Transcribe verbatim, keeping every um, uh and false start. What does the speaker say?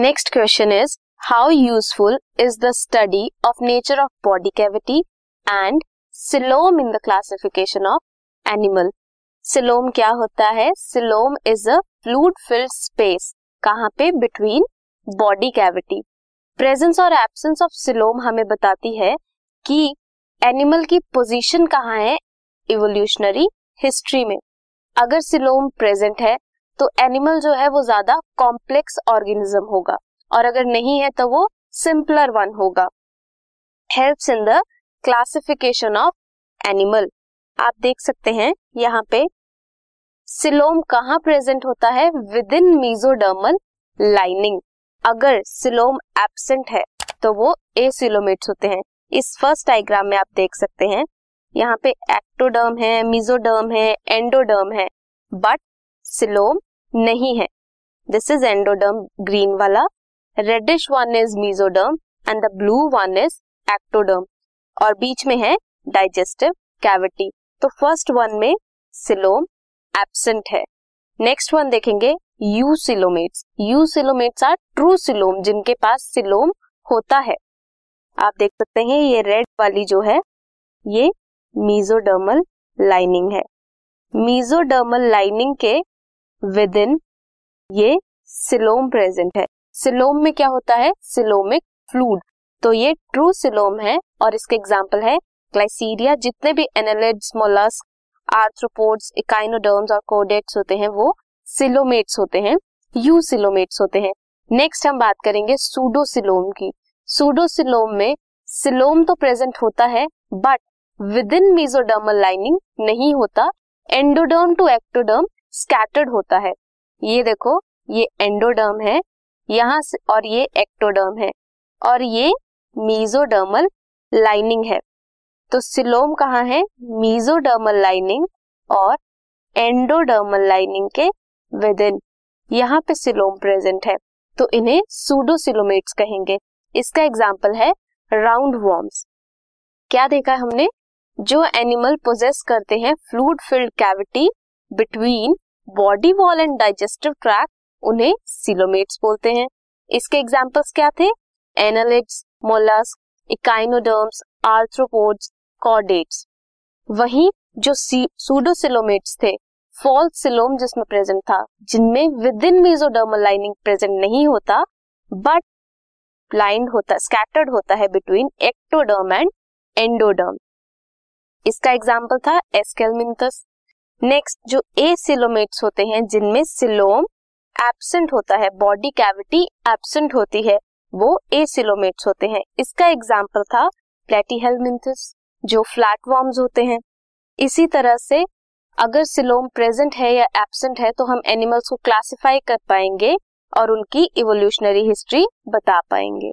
Next question is how useful is the study of nature of body cavity and coelom in the classification of animal. Coelom क्या होता है? Coelom is a fluid filled space, कहाँ पे? Between body cavity. Presence और absence of coelom हमें बताती है कि एनिमल की पोजीशन कहाँ है इवोल्यूशनरी हिस्ट्री में। अगर सिलोम प्रेजेंट है तो एनिमल जो है वो ज्यादा कॉम्प्लेक्स ऑर्गेनिज्म होगा, और अगर नहीं है तो वो सिंपलर वन होगा। Helps in the classification of animal. आप देख सकते हैं यहाँ पे सिलोम कहाँ प्रेजेंट होता है? Within mesodermal lining. अगर सिलोम एब्सेंट है तो वो एसिलोमेट्स होते हैं। इस फर्स्ट डायग्राम में आप देख सकते हैं यहाँ पे एक्टोडर्म है, मेसोडर्म है, एंडोडर्म है, बट सिलोम नहीं है। दिस इज एंडोडर्म, ग्रीन वाला, reddish one is mesoderm and the blue one is ectoderm, और बीच में है डाइजेस्टिव कैविटी। तो फर्स्ट वन में सिलोम एब्सेंट है। नेक्स्ट वन देखेंगे eucoelomates. Eucoelomates are true coelom, जिनके पास सिलोम होता है। आप देख सकते हैं ये रेड वाली जो है ये मेसोडर्मल लाइनिंग है। मेसोडर्मल लाइनिंग के विदिन ये सिलोम प्रेजेंट है। सिलोम में क्या होता है? Coelomic fluid. तो ये ट्रू सिलोम है, और इसके एग्जाम्पल है ग्लाइसीरिया। जितने भी एनालिड्स, मोलस्क, आर्थ्रोपोड्स, इकाइनोडर्म्स और कोडेट्स होते हैं वो सिलोमेट्स होते हैं, यूसिलोमेट्स होते हैं। नेक्स्ट हम बात करेंगे सूडोसिलोम की। सूडोसिलोम में सिलोम तो प्रेजेंट होता है but within mesodermal lining नहीं होता। एंडोडर्म टू एक्टोडर्म स्कैटर्ड होता है। ये देखो ये एंडोडर्म है यहाँ से, और ये एक्टोडर्म है, और ये मेसोडर्मल लाइनिंग है। तो सिलोम कहाँ है? मेसोडर्मल लाइनिंग और एंडोडर्मल लाइनिंग के विद इन, यहाँ पे सिलोम प्रेजेंट है, तो इन्हें सूडोसिलोमेट्स कहेंगे। इसका एग्जाम्पल है राउंड वॉर्म्स। क्या देखा हमने? जो एनिमल पोजेस करते हैं fluid filled cavity between body wall and digestive tract, उन्हें सिलोमेट्स बोलते हैं। इसके एग्जाम्पल्स क्या थे? Annelids, mollusc, echinoderms, arthropods, chordates. वहीं जो सूडोसिलोमेट्स थे, फॉल्स सिलोम जिसमें प्रेजेंट था, जिनमें within mesodermal lining present नहीं होता बट ब्लाइंड होता, स्कैटर्ड होता है बिटवीन एक्टोडर्म एंड एंडोडर्म। इसका एग्जाम्पल था एस्केलमिंथस। नेक्स्ट जो एसिलोमेट्स होते हैं, जिनमें सिलोम एब्सेंट होता है, बॉडी कैविटी एब्सेंट होती है, वो एसिलोमेट्स होते हैं। इसका एग्जाम्पल था प्लेटीहेलमिंथस, जो फ्लैटवर्म्स होते हैं। इसी तरह से अगर सिलोम प्रेजेंट है या एब्सेंट है तो हम एनिमल्स को क्लासिफाई कर पाएंगे और उनकी इवोल्यूशनरी हिस्ट्री बता पाएंगे।